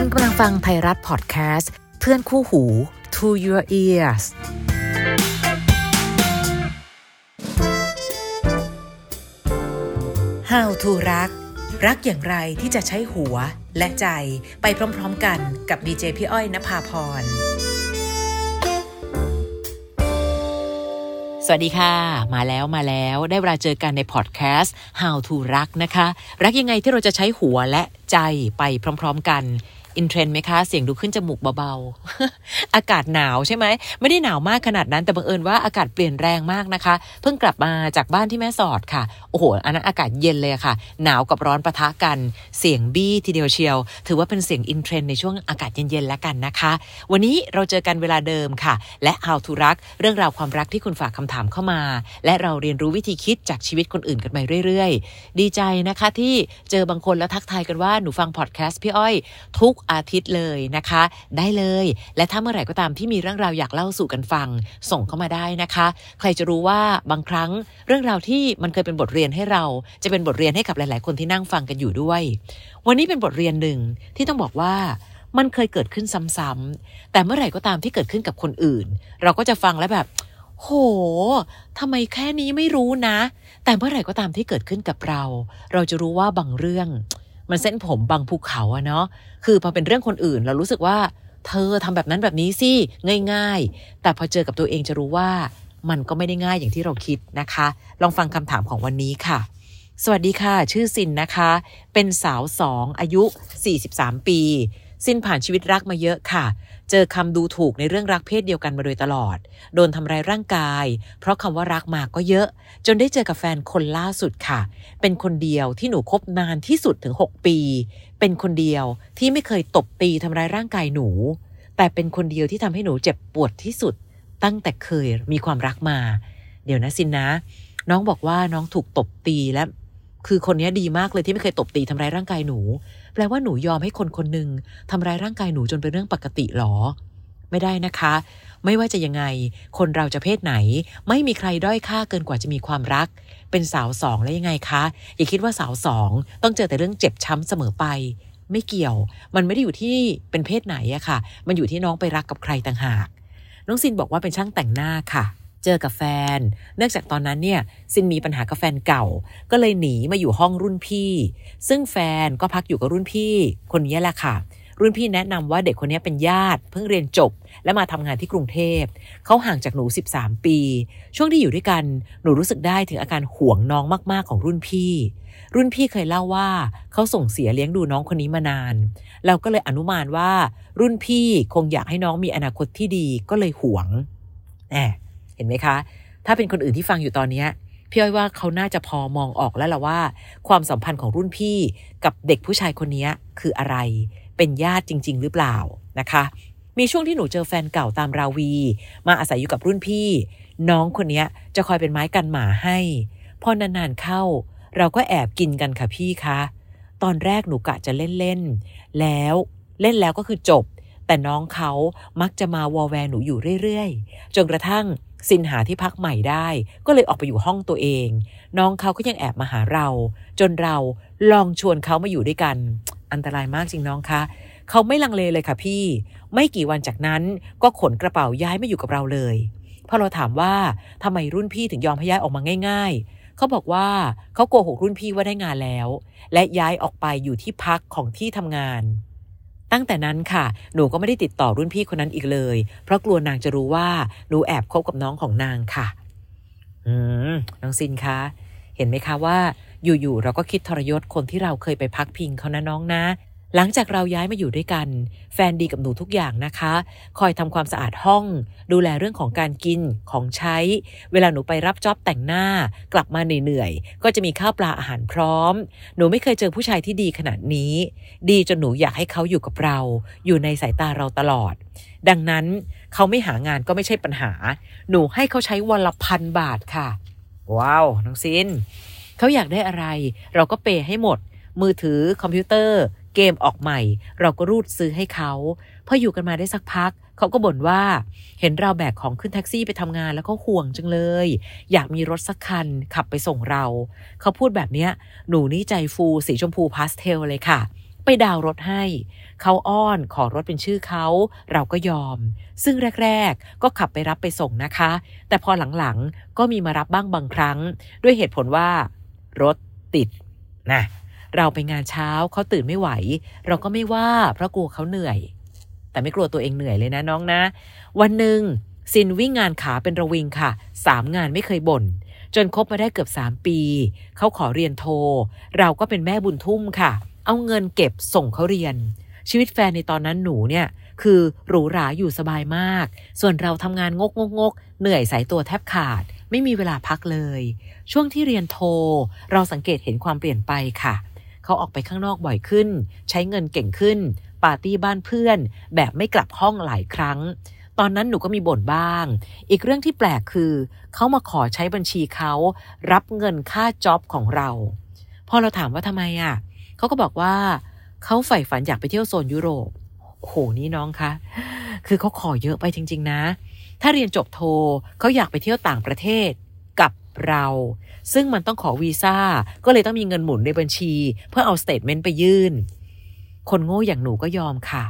คุณกำลังฟังไทยรัฐพอดแคสต์เพื่อนคู่หู To Your Ears How to รักอย่างไรที่จะใช้หัวและใจไปพร้อมๆกันกับดีเจพี่อ้อยณภาพรสวัสดีค่ะมาแล้วได้เวลาเจอกันในพอดแคสต์ How to รักนะคะรักยังไงที่เราจะใช้หัวและใจไปพร้อมๆกันอินเทรนด์ไหมคะเสียงดูขึ้นจมูกเบาๆอากาศหนาวใช่ไหมไม่ได้หนาวมากขนาดนั้นแต่บังเอิญว่าอากาศเปลี่ยนแรงมากนะคะเพิ่งกลับมาจากบ้านที่แม่สอดค่ะโอ้โหอันนั้นอากาศเย็นเลยค่ะหนาวกับร้อนปะทะกันเสียงบี้ทีเดียวเชียวถือว่าเป็นเสียงอินเทรนด์ในช่วงอากาศเย็นๆแล้วกันนะคะวันนี้เราเจอกันเวลาเดิมค่ะและ How to รักเรื่องราวความรักที่คุณฝากคำถามเข้ามาและเราเรียนรู้วิธีคิดจากชีวิตคนอื่นกันไปเรื่อยๆดีใจนะคะที่เจอบางคนแล้วทักทายกันว่าหนูฟังพอดแคสต์พี่อ้อยทุกอาทิตย์เลยนะคะได้เลยและถ้าเมื่อไหร่ก็ตามที่มีเรื่องราวอยากเล่าสู่กันฟังส่งเข้ามาได้นะคะใครจะรู้ว่าบางครั้งเรื่องราวที่มันเคยเป็นบทเรียนให้เราจะเป็นบทเรียนให้กับหลายๆคนที่นั่งฟังกันอยู่ด้วยวันนี้เป็นบทเรียนหนึ่งที่ต้องบอกว่ามันเคยเกิดขึ้นซ้ำๆแต่เมื่อไหร่ก็ตามที่เกิดขึ้นกับคนอื่นเราก็จะฟังแล้วแบบโหทำไมแค่นี้ไม่รู้นะแต่เมื่อไหร่ก็ตามที่เกิดขึ้นกับเราเราจะรู้ว่าบางเรื่องมันเส้นผมบางภูเขาอะเนาะคือพอเป็นเรื่องคนอื่นเรารู้สึกว่าเธอทำแบบนั้นแบบนี้สิง่ายๆแต่พอเจอกับตัวเองจะรู้ว่ามันก็ไม่ได้ง่ายอย่างที่เราคิดนะคะลองฟังคำถามของวันนี้ค่ะสวัสดีค่ะชื่อซินนะคะเป็นสาวสองอายุ43ปีซินผ่านชีวิตรักมาเยอะค่ะเจอคำดูถูกในเรื่องรักเพศเดียวกันมาโดยตลอดโดนทำร้ายร่างกายเพราะคำว่ารักมาก็เยอะจนได้เจอกับแฟนคนล่าสุดค่ะเป็นคนเดียวที่หนูคบนานที่สุดถึง6ปีเป็นคนเดียวที่ไม่เคยตบตีทำร้ายร่างกายหนูแต่เป็นคนเดียวที่ทำให้หนูเจ็บปวดที่สุดตั้งแต่เคยมีความรักมาเดี๋ยวนะซินนะน้องบอกว่าน้องถูกตบตีและคือคนนี้ดีมากเลยที่ไม่เคยตบตีทำร้ายร่างกายหนูแปลว่าหนูยอมให้คนคนหนึ่งทำร้ายร่างกายหนูจนเป็นเรื่องปกติหรอไม่ได้นะคะไม่ว่าจะยังไงคนเราจะเพศไหนไม่มีใครด้อยค่าเกินกว่าจะมีความรักเป็นสาวสองแล้วยังไงคะอย่าคิดว่าสาวสองต้องเจอแต่เรื่องเจ็บช้ำเสมอไปไม่เกี่ยวมันไม่ได้อยู่ที่เป็นเพศไหนอะค่ะมันอยู่ที่น้องไปรักกับใครต่างหากน้องซินบอกว่าเป็นช่างแต่งหน้าค่ะเจอกับแฟนเนื่องจากตอนนั้นเนี่ยซินมีปัญหากับแฟนเก่าก็เลยหนีมาอยู่ห้องรุ่นพี่ซึ่งแฟนก็พักอยู่กับรุ่นพี่คนนี้แหละค่ะรุ่นพี่แนะนำว่าเด็กคนนี้เป็นญาติเพิ่งเรียนจบและมาทำงานที่กรุงเทพเขาห่างจากหนู13ปีช่วงที่อยู่ด้วยกันหนูรู้สึกได้ถึงอาการห่วงน้องมากๆของรุ่นพี่รุ่นพี่เคยเล่าว่าเขาส่งเสียเลี้ยงดูน้องคนนี้มานานเราก็เลยอนุมานว่ารุ่นพี่คงอยากให้น้องมีอนาคตที่ดีก็เลยห่วงเห็นไหมคะถ้าเป็นคนอื่นที่ฟังอยู่ตอนนี้พี่อ้อยว่าเขาน่าจะพอมองออกแล้วล่ะว่าความสัมพันธ์ของรุ่นพี่กับเด็กผู้ชายคนนี้คืออะไรเป็นญาติจริงๆหรือเปล่านะคะมีช่วงที่หนูเจอแฟนเก่าตามราวีมาอาศัยอยู่กับรุ่นพี่น้องคนนี้จะคอยเป็นไม้กันหมาให้พอนานๆเข้าเราก็แอบกินกันค่ะพี่คะตอนแรกหนูกะจะเล่นแล้วก็คือจบแต่น้องเขามักจะมาวอแวหนูอยู่เรื่อยๆจนกระทั่งซินหาที่พักใหม่ได้ก็เลยออกไปอยู่ห้องตัวเองน้องเขาก็ยังแอบมาหาเราจนเราลองชวนเขามาอยู่ด้วยกันอันตรายมากจริงน้องคะเขาไม่ลังเลเลยค่ะพี่ไม่กี่วันจากนั้นก็ขนกระเป๋าย้ายมาอยู่กับเราเลยพอเราถามว่าทำไมรุ่นพี่ถึงยอมให้ย้ายออกมาง่ายๆเขาบอกว่าเขาโกหกรุ่นพี่ว่าได้งานแล้วและย้ายออกไปอยู่ที่พักของที่ทำงานตั้งแต่นั้นค่ะหนูก็ไม่ได้ติดต่อรุ่นพี่คนนั้นอีกเลยเพราะกลัวนางจะรู้ว่าหนูแอบคบกับน้องของนางค่ะน้องซินคะเห็นไหมคะว่าอยู่ๆเราก็คิดทรยศคนที่เราเคยไปพักพิงเขานะน้องนะหลังจากเราย้ายมาอยู่ด้วยกันแฟนดีกับหนูทุกอย่างนะคะคอยทำความสะอาดห้องดูแลเรื่องของการกินของใช้เวลาหนูไปรับจ๊อบแต่งหน้ากลับมาเหนื่อยๆก็จะมีข้าวปลาอาหารพร้อมหนูไม่เคยเจอผู้ชายที่ดีขนาดนี้ดีจนหนูอยากให้เขาอยู่กับเราอยู่ในสายตาเราตลอดดังนั้นเขาไม่หางานก็ไม่ใช่ปัญหาหนูให้เขาใช้วันละ1,000 บาทค่ะว้าวน้องซินเขาอยากได้อะไรเราก็เปย์ให้หมดมือถือคอมพิวเตอร์เกมออกใหม่เราก็รูดซื้อให้เขาพออยู่กันมาได้สักพักเขาก็บ่นว่าเห็นเราแบกของขึ้นแท็กซี่ไปทำงานแล้วก็ห่วงจังเลยอยากมีรถสักคันขับไปส่งเราเขาพูดแบบนี้หนูนี่ใจฟูสีชมพูพาสเทลเลยค่ะ ไปดาวน์รถให้เขาอ้อนขอรถเป็นชื่อเขาเราก็ยอมซึ่งแรกๆก็ขับไปรับไปส่งนะคะแต่พอหลังๆก็มีมารับบ้างบางครั้งด้วยเหตุผลว่ารถติดนะเราไปงานเช้าเขาตื่นไม่ไหวเราก็ไม่ว่าเพราะกลัวเขาเหนื่อยแต่ไม่กลัวตัวเองเหนื่อยเลยนะน้องนะวันหนึ่งซินวิ่งงานขาเป็นระวิงค่ะ3 งานไม่เคยบ่นจนคบมาได้เกือบ3 ปีเขาขอเรียนโทเราก็เป็นแม่บุญทุ่มค่ะเอาเงินเก็บส่งเขาเรียนชีวิตแฟนในตอนนั้นหนูเนี่ยคือหรูหราอยู่สบายมากส่วนเราทำงานงกเหนื่อยสายตัวแทบขาดไม่มีเวลาพักเลยช่วงที่เรียนโทเราสังเกตเห็นความเปลี่ยนไปค่ะเขาออกไปข้างนอกบ่อยขึ้นใช้เงินเก่งขึ้นปาร์ตี้บ้านเพื่อนแบบไม่กลับห้องหลายครั้งตอนนั้นหนูก็มีบ่นบ้างอีกเรื่องที่แปลกคือเขามาขอใช้บัญชีเขารับเงินค่าจ็อบของเราพอเราถามว่าทำไมอ่ะเขาก็บอกว่าเขาใฝ่ฝันอยากไปเที่ยวโซนยุโรปโอ้โหนี่น้องคะคือเขาขอเยอะไปจริงๆนะถ้าเรียนจบโทเขาอยากไปเที่ยวต่างประเทศกับเราซึ่งมันต้องขอวีซ่าก็เลยต้องมีเงินหมุนในบัญชีเพื่อเอาสเตทเมนต์ไปยื่นคนโง่อย่างหนูก็ยอมค่ะ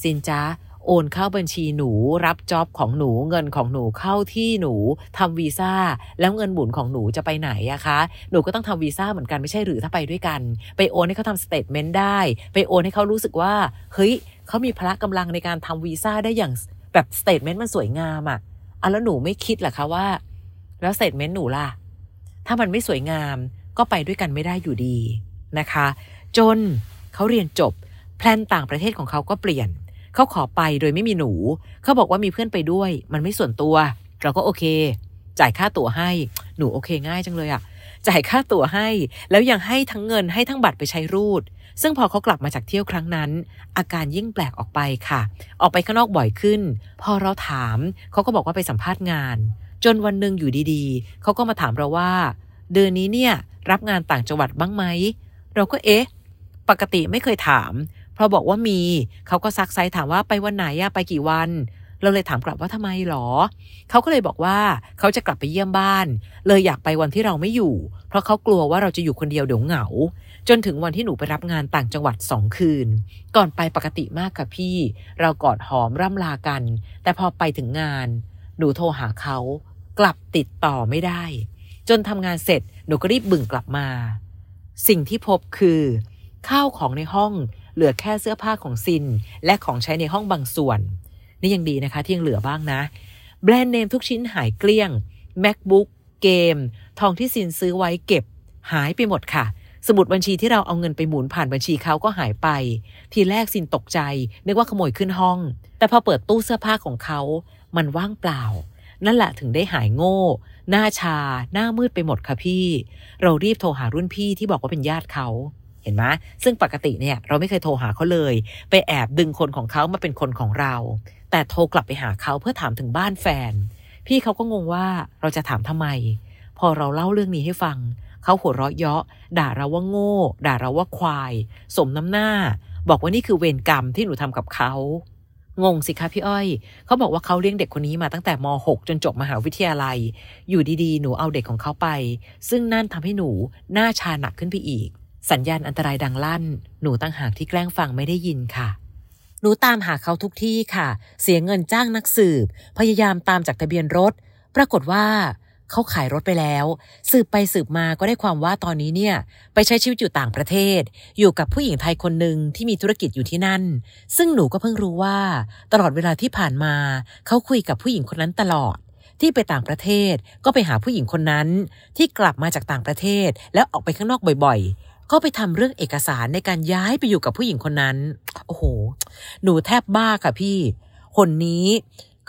ซินจ้าโอนเข้าบัญชีหนูรับจ็อบของหนูเงินของหนูเข้าที่หนูทำวีซ่าแล้วเงินหมุนของหนูจะไปไหนอะคะหนูก็ต้องทำวีซ่าเหมือนกันไม่ใช่หรือถ้าไปด้วยกันไปโอนให้เขาทำสเตทเมนต์ได้ไปโอนให้เขารู้สึกว่าเฮ้ยเขามีพละกำลังในการทำวีซ่าได้อย่างแบบสเตทเมนต์มันสวยงามอะแล้วหนูไม่คิดหรอคะว่าแล้วสเตทเมนต์หนูล่ะถ้ามันไม่สวยงามก็ไปด้วยกันไม่ได้อยู่ดีนะคะจนเขาเรียนจบแพลนต่างประเทศของเขาก็เปลี่ยนเขาขอไปโดยไม่มีหนูเขาบอกว่ามีเพื่อนไปด้วยมันไม่ส่วนตัวเราก็โอเคจ่ายค่าตั๋วให้หนูโอเคง่ายจังเลยอะจ่ายค่าตั๋วให้แล้วยังให้ทั้งเงินให้ทั้งบัตรไปใช้รูดซึ่งพอเขากลับมาจากเที่ยวครั้งนั้นอาการยิ่งแปลกออกไปค่ะออกไปข้างนอกบ่อยขึ้นพอเราถามเขาก็บอกว่าไปสัมภาษณ์งานจนวันนึงอยู่ดีๆเขาก็มาถามเราว่าเดือนนี้เนี่ยรับงานต่างจังหวัดบ้างไหมเราก็เอ๊ะปกติไม่เคยถามพอบอกว่ามีเขาก็ซักไซถามว่าไปวันไหนอะไปกี่วันเราเลยถามกลับว่าทำไมหรอเขาก็เลยบอกว่าเขาจะกลับไปเยี่ยมบ้านเลยอยากไปวันที่เราไม่อยู่เพราะเขากลัวว่าเราจะอยู่คนเดียวเดี๋ยวเหงาจนถึงวันที่หนูไปรับงานต่างจังหวัด2 คืนก่อนไปปกติมากค่ะพี่เรากอดหอมร่ำลากันแต่พอไปถึงงานหนูโทรหาเขากลับติดต่อไม่ได้จนทำงานเสร็จหนูก็รีบบึ่งกลับมาสิ่งที่พบคือข้าวของในห้องเหลือแค่เสื้อผ้าของซินและของใช้ในห้องบางส่วนนี่ยังดีนะคะที่ยังเหลือบ้างนะแบรนด์เนมทุกชิ้นหายเกลี้ยง MacBook เกมทองที่ซินซื้อไว้เก็บหายไปหมดค่ะสมุดบัญชีที่เราเอาเงินไปหมุนผ่านบัญชีเขาก็หายไปทีแรกซินตกใจนึกว่าขโมยขึ้นห้องแต่พอเปิดตู้เสื้อผ้าของเขามันว่างเปล่านั่นแหละถึงได้หายโง่หน้าชาหน้ามืดไปหมดค่ะพี่เรารีบโทรหารุ่นพี่ที่บอกว่าเป็นญาติเขาเห็นไหมซึ่งปกติเนี่ยเราไม่เคยโทรหาเขาเลยไปแอบดึงคนของเขามาเป็นคนของเราแต่โทรกลับไปหาเขาเพื่อถามถึงบ้านแฟนพี่เขาก็งงว่าเราจะถามทำไมพอเราเล่าเรื่องนี้ให้ฟังเขาหัวเราะเยาะด่าเราว่าโง่ด่าเราว่าควายสมน้ำหน้าบอกว่านี่คือเวรกรรมที่หนูทำกับเขางงสิคะพี่อ้อยเขาบอกว่าเขาเลี้ยงเด็กคนนี้มาตั้งแต่ม.6 จนจบมหาวิทยาลัยอยู่ดีๆหนูเอาเด็กของเขาไปซึ่งนั่นทำให้หนูหน้าชาหนักขึ้นไปอีกสัญญาณอันตรายดังลั่นหนูตั้งหากที่แกล้งฟังไม่ได้ยินค่ะหนูตามหาเขาทุกที่ค่ะเสียเงินจ้างนักสืบพยายามตามจากทะเบียนรถปรากฏว่าเขาขายรถไปแล้วสืบไปสืบมาก็ได้ความว่าตอนนี้เนี่ยไปใช้ชีวิตอยู่ต่างประเทศอยู่กับผู้หญิงไทยคนหนึ่งที่มีธุรกิจอยู่ที่นั่นซึ่งหนูก็เพิ่งรู้ว่าตลอดเวลาที่ผ่านมาเขาคุยกับผู้หญิงคนนั้นตลอดที่ไปต่างประเทศก็ไปหาผู้หญิงคนนั้นที่กลับมาจากต่างประเทศแล้วออกไปข้างนอกบ่อยๆก็ไปทำเรื่องเอกสารในการย้ายไปอยู่กับผู้หญิงคนนั้นโอ้โหหนูแทบบ้าค่ะพี่คนนี้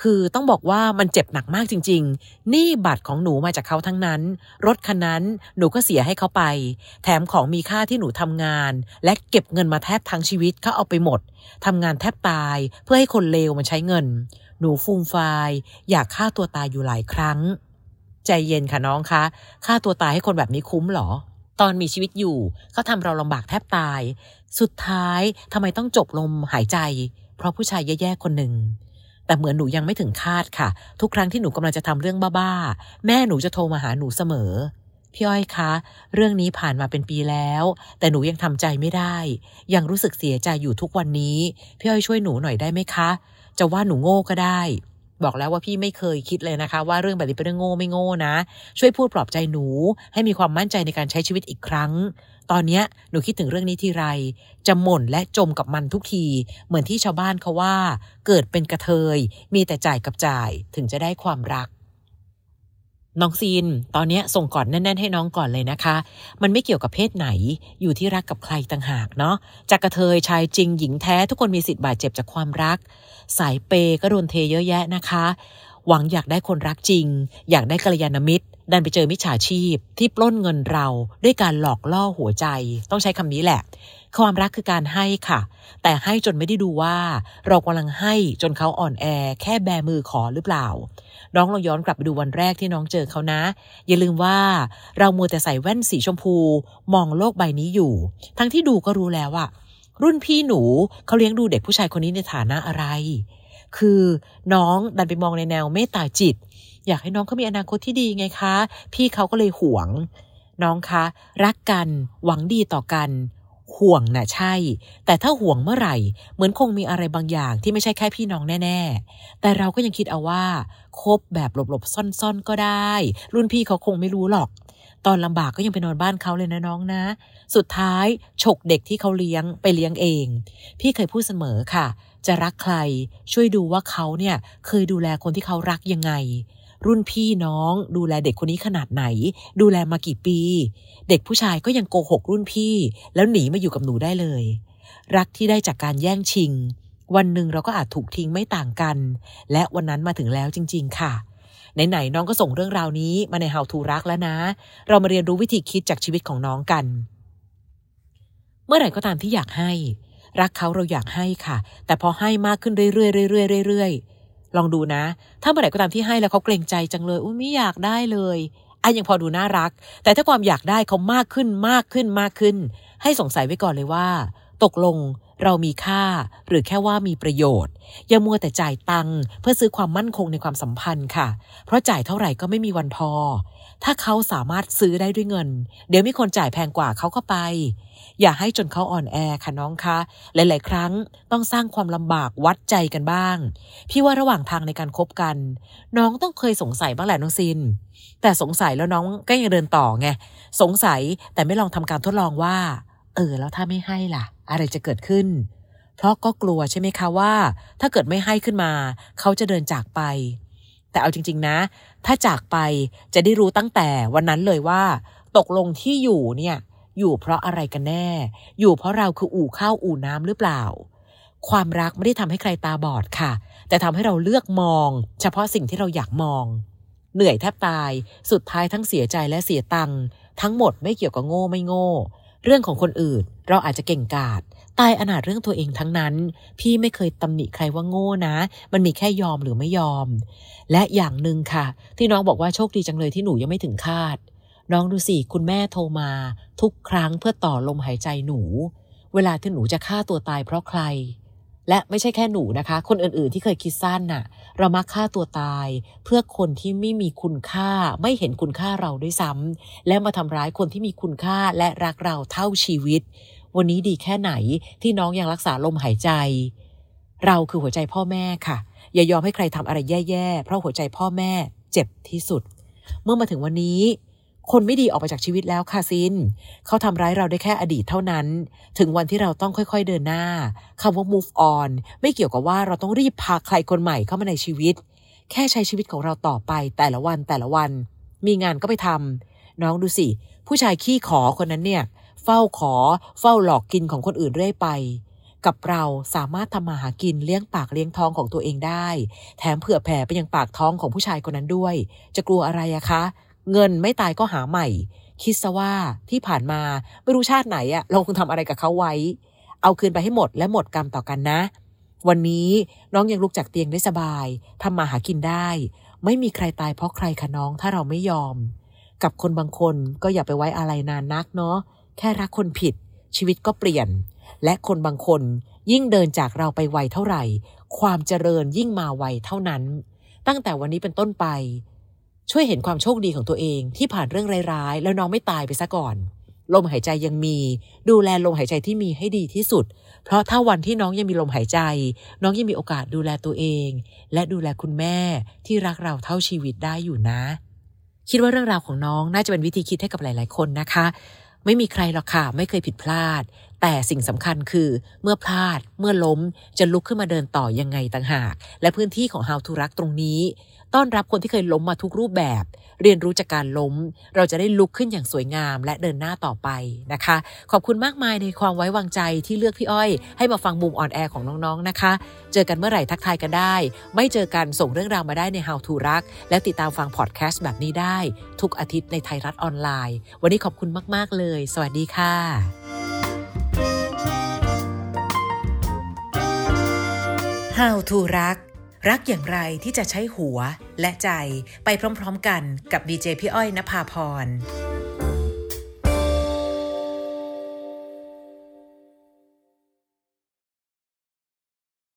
คือต้องบอกว่ามันเจ็บหนักมากจริงๆหนี้บัตรของหนูมาจากเขาทั้งนั้นรถคันนั้นหนูก็เสียให้เขาไปแถมของมีค่าที่หนูทำงานและเก็บเงินมาแทบทั้งชีวิตเขาเอาไปหมดทำงานแทบตายเพื่อให้คนเลวมันใช้เงินหนูฟูมฟายอยากฆ่าตัวตายอยู่หลายครั้งใจเย็นค่ะน้องคะฆ่าตัวตายให้คนแบบนี้คุ้มหรอตอนมีชีวิตอยู่เขาทำเราลำบากแทบตายสุดท้ายทำไมต้องจบลมหายใจเพราะผู้ชายแย่ๆคนหนึ่งแต่เหมือนหนูยังไม่ถึงคาดค่ะทุกครั้งที่หนูกำลังจะทำเรื่องบ้าๆแม่หนูจะโทรมาหาหนูเสมอ พี่อ้อยคะเรื่องนี้ผ่านมาเป็นปีแล้วแต่หนูยังทำใจไม่ได้ยังรู้สึกเสียใจอยู่ทุกวันนี้พี่อ้อยช่วยหนูหน่อยได้ไหมคะจะว่าหนูโง่ก็ได้บอกแล้วว่าพี่ไม่เคยคิดเลยนะคะว่าเรื่องแบบนี้เป็นเรื่องโง่ไม่โง่นะช่วยพูดปลอบใจหนูให้มีความมั่นใจในการใช้ชีวิตอีกครั้งตอนนี้หนูคิดถึงเรื่องนี้ทีไรจะหม่นและจมกับมันทุกทีเหมือนที่ชาวบ้านเขาว่าเกิดเป็นกระเทยมีแต่จ่ายกับจ่ายถึงจะได้ความรักน้องซีนตอนนี้ส่งกอดแน่นๆให้น้องก่อนเลยนะคะมันไม่เกี่ยวกับเพศไหนอยู่ที่รักกับใครต่างหากเนาะจากกระเทยชายจริงหญิงแท้ทุกคนมีสิทธิ์บาดเจ็บจากความรักสายเปก็โดนเทเยอะแยะนะคะหวังอยากได้คนรักจริงอยากได้กัลยาณมิตรดันไปเจอมิจฉาชีพที่ปล้นเงินเราด้วยการหลอกล่อหัวใจต้องใช้คำนี้แหละความรักคือการให้ค่ะแต่ให้จนไม่ได้ดูว่าเรากำลังให้จนเขาอ่อนแอแค่แบมือขอหรือเปล่าน้องลองย้อนกลับไปดูวันแรกที่น้องเจอเขานะอย่าลืมว่าเรามัวแต่ใส่แว่นสีชมพูมองโลกใบนี้อยู่ทั้งที่ดูก็รู้แล้วอะรุ่นพี่หนูเขาเลี้ยงดูเด็กผู้ชายคนนี้ในฐานะอะไรคือน้องดันไปมองในแนวเมตตาจิตอยากให้น้องเขามีอนาคตที่ดีไงคะพี่เขาก็เลยหวงน้องคะรักกันหวังดีต่อกันห่วงน่ะใช่แต่ถ้าห่วงเมื่อไหร่เหมือนคงมีอะไรบางอย่างที่ไม่ใช่แค่พี่น้องแน่ๆแต่เราก็ยังคิดเอาว่าคบแบบหลบๆซ่อนๆก็ได้รุ่นพี่เขาคงไม่รู้หรอกตอนลำบากก็ยังไปนอนบ้านเขาเลยนะน้องนะสุดท้ายฉกเด็กที่เขาเลี้ยงไปเลี้ยงเองพี่เคยพูดเสมอค่ะจะรักใครช่วยดูว่าเขาเนี่ยเคยดูแลคนที่เขารักยังไงรุ่นพี่น้องดูแลเด็กคนนี้ขนาดไหนดูแลมากี่ปีเด็กผู้ชายก็ยังโกหกรุ่นพี่แล้วหนีมาอยู่กับหนูได้เลยรักที่ได้จากการแย่งชิงวันหนึ่งเราก็อาจถูกทิ้งไม่ต่างกันและวันนั้นมาถึงแล้วจริงๆค่ะไหนๆน้องก็ส่งเรื่องราวนี้มาใน How to รักแล้วนะเรามาเรียนรู้วิธีคิดจากชีวิตของน้องกันเมื่อไหร่ก็ตามที่อยากให้รักเขาเราอยากให้ค่ะแต่พอให้มากขึ้นเรื่อยๆลองดูนะถ้าเมื่อไหร่ก็ตามที่ให้แล้วเขาเกรงใจจังเลยอุ้ยไม่อยากได้เลยอ่ะยังพอดูน่ารักแต่ถ้าความอยากได้เขามากขึ้นให้สงสัยไว้ก่อนเลยว่าตกลงเรามีค่าหรือแค่ว่ามีประโยชน์อย่ามัวแต่จ่ายตังค์เพื่อซื้อความมั่นคงในความสัมพันธ์ค่ะเพราะจ่ายเท่าไหร่ก็ไม่มีวันพอถ้าเขาสามารถซื้อได้ด้วยเงินเดี๋ยวมีคนจ่ายแพงกว่าเขาก็ไปอย่าให้จนเขาอ่อนแอค่ะน้องคะหลายๆครั้งต้องสร้างความลำบากวัดใจกันบ้างพี่ว่าระหว่างทางในการคบกันน้องต้องเคยสงสัยบ้างแหละน้องซินแต่สงสัยแล้วน้องก็ยังเดินต่อไงสงสัยแต่ไม่ลองทำการทดลองว่าแล้วถ้าไม่ให้ล่ะอะไรจะเกิดขึ้นเพราะก็กลัวใช่ไหมคะว่าถ้าเกิดไม่ให้ขึ้นมาเขาจะเดินจากไปแต่เอาจริงๆนะถ้าจากไปจะได้รู้ตั้งแต่วันนั้นเลยว่าตกลงที่อยู่เนี่ยอยู่เพราะอะไรกันแน่อยู่เพราะเราคืออู่ข้าวอู่น้ำหรือเปล่าความรักไม่ได้ทำให้ใครตาบอดค่ะแต่ทำให้เราเลือกมองเฉพาะสิ่งที่เราอยากมองเหนื่อยแทบตายสุดท้ายทั้งเสียใจและเสียตังค์ทั้งหมดไม่เกี่ยวกับโง่ไม่โง่เรื่องของคนอื่นเราอาจจะเก่งกาจตายอนาถเรื่องตัวเองทั้งนั้นพี่ไม่เคยตำหนิใครว่าโง่นะมันมีแค่ยอมหรือไม่ยอมและอย่างนึงค่ะที่น้องบอกว่าโชคดีจังเลยที่หนูยังไม่ถึงคาดน้องดูสิคุณแม่โทรมาทุกครั้งเพื่อต่อลมหายใจหนูเวลาที่หนูจะฆ่าตัวตายเพราะใครและไม่ใช่แค่หนูนะคะคนอื่นๆที่เคยคิดสั้นน่ะเรามักฆ่าตัวตายเพื่อคนที่ไม่มีคุณค่าไม่เห็นคุณค่าเราด้วยซ้ำและมาทำร้ายคนที่มีคุณค่าและรักเราเท่าชีวิตวันนี้ดีแค่ไหนที่น้องยังรักษาลมหายใจเราคือหัวใจพ่อแม่ค่ะอย่ายอมให้ใครทำอะไรแย่ๆเพราะหัวใจพ่อแม่เจ็บที่สุดเมื่อมาถึงวันนี้คนไม่ดีออกไปจากชีวิตแล้วค่ะซินเขาทำร้ายเราได้แค่อดีตเท่านั้นถึงวันที่เราต้องค่อยๆเดินหน้าคำว่า move on ไม่เกี่ยวกับว่าเราต้องรีบพาใครคนใหม่เข้ามาในชีวิตแค่ใช้ชีวิตของเราต่อไปแต่ละวันมีงานก็ไปทำน้องดูสิผู้ชายขี้ขอคนนั้นเนี่ยเฝ้าหลอกกินของคนอื่นเรื่อยไปกับเราสามารถทำมาหากินเลี้ยงปากเลี้ยงท้องของตัวเองได้แถมเผื่อแผ่ไปยังปากท้องของผู้ชายคนนั้นด้วยจะกลัวอะไรอะคะเงินไม่ตายก็หาใหม่คิดซะว่าที่ผ่านมาไม่รู้ชาติไหนอะเราคงทำอะไรกับเขาไว้เอาคืนไปให้หมดและหมดกรรมต่อกันนะวันนี้น้องยังลุกจากเตียงได้สบายทำมาหากินได้ไม่มีใครตายเพราะใครคะน้องถ้าเราไม่ยอมกับคนบางคนก็อย่าไปไว้อะไรนานนักเนาะแค่รักคนผิดชีวิตก็เปลี่ยนและคนบางคนยิ่งเดินจากเราไปไวเท่าไหร่ความเจริญยิ่งมาไวเท่านั้นตั้งแต่วันนี้เป็นต้นไป ช่วยเห็นความโชคดีของตัวเองที่ผ่านเรื่องร้ายๆแล้วน้องไม่ตายไปซะก่อนลมหายใจยังมีดูแลลมหายใจที่มีให้ดีที่สุดเพราะถ้าวันที่น้องยังมีลมหายใจน้องยังมีโอกาสดูแลตัวเองและดูแลคุณแม่ที่รักเราเท่าชีวิตได้อยู่นะคิดว่าเรื่องราวของน้องน่าจะเป็นวิธีคิดให้กับหลายๆคนนะคะไม่มีใครหรอกค่ะไม่เคยผิดพลาดแต่สิ่งสำคัญคือเมื่อพลาดเมื่อล้มจะลุกขึ้นมาเดินต่อยังไงต่างหากและพื้นที่ของ How to รักตรงนี้ต้อนรับคนที่เคยล้มมาทุกรูปแบบเรียนรู้จากการล้มเราจะได้ลุกขึ้นอย่างสวยงามและเดินหน้าต่อไปนะคะขอบคุณมากมายในความไว้วางใจที่เลือกพี่อ้อยให้มาฟังมุมออนแอร์ของน้องๆนะคะเจอกันเมื่อไหร่ทักทายกันได้ไม่เจอกันส่งเรื่องราวมาได้ใน How to รักและติดตามฟังพอดแคสต์แบบนี้ได้ทุกอาทิตย์ในไทยรัฐออนไลน์วันนี้ขอบคุณมากๆเลยสวัสดีค่ะHow to รักรักอย่างไรที่จะใช้หัวและใจไปพร้อมๆกันกับดีเจพี่อ้อยณภาพร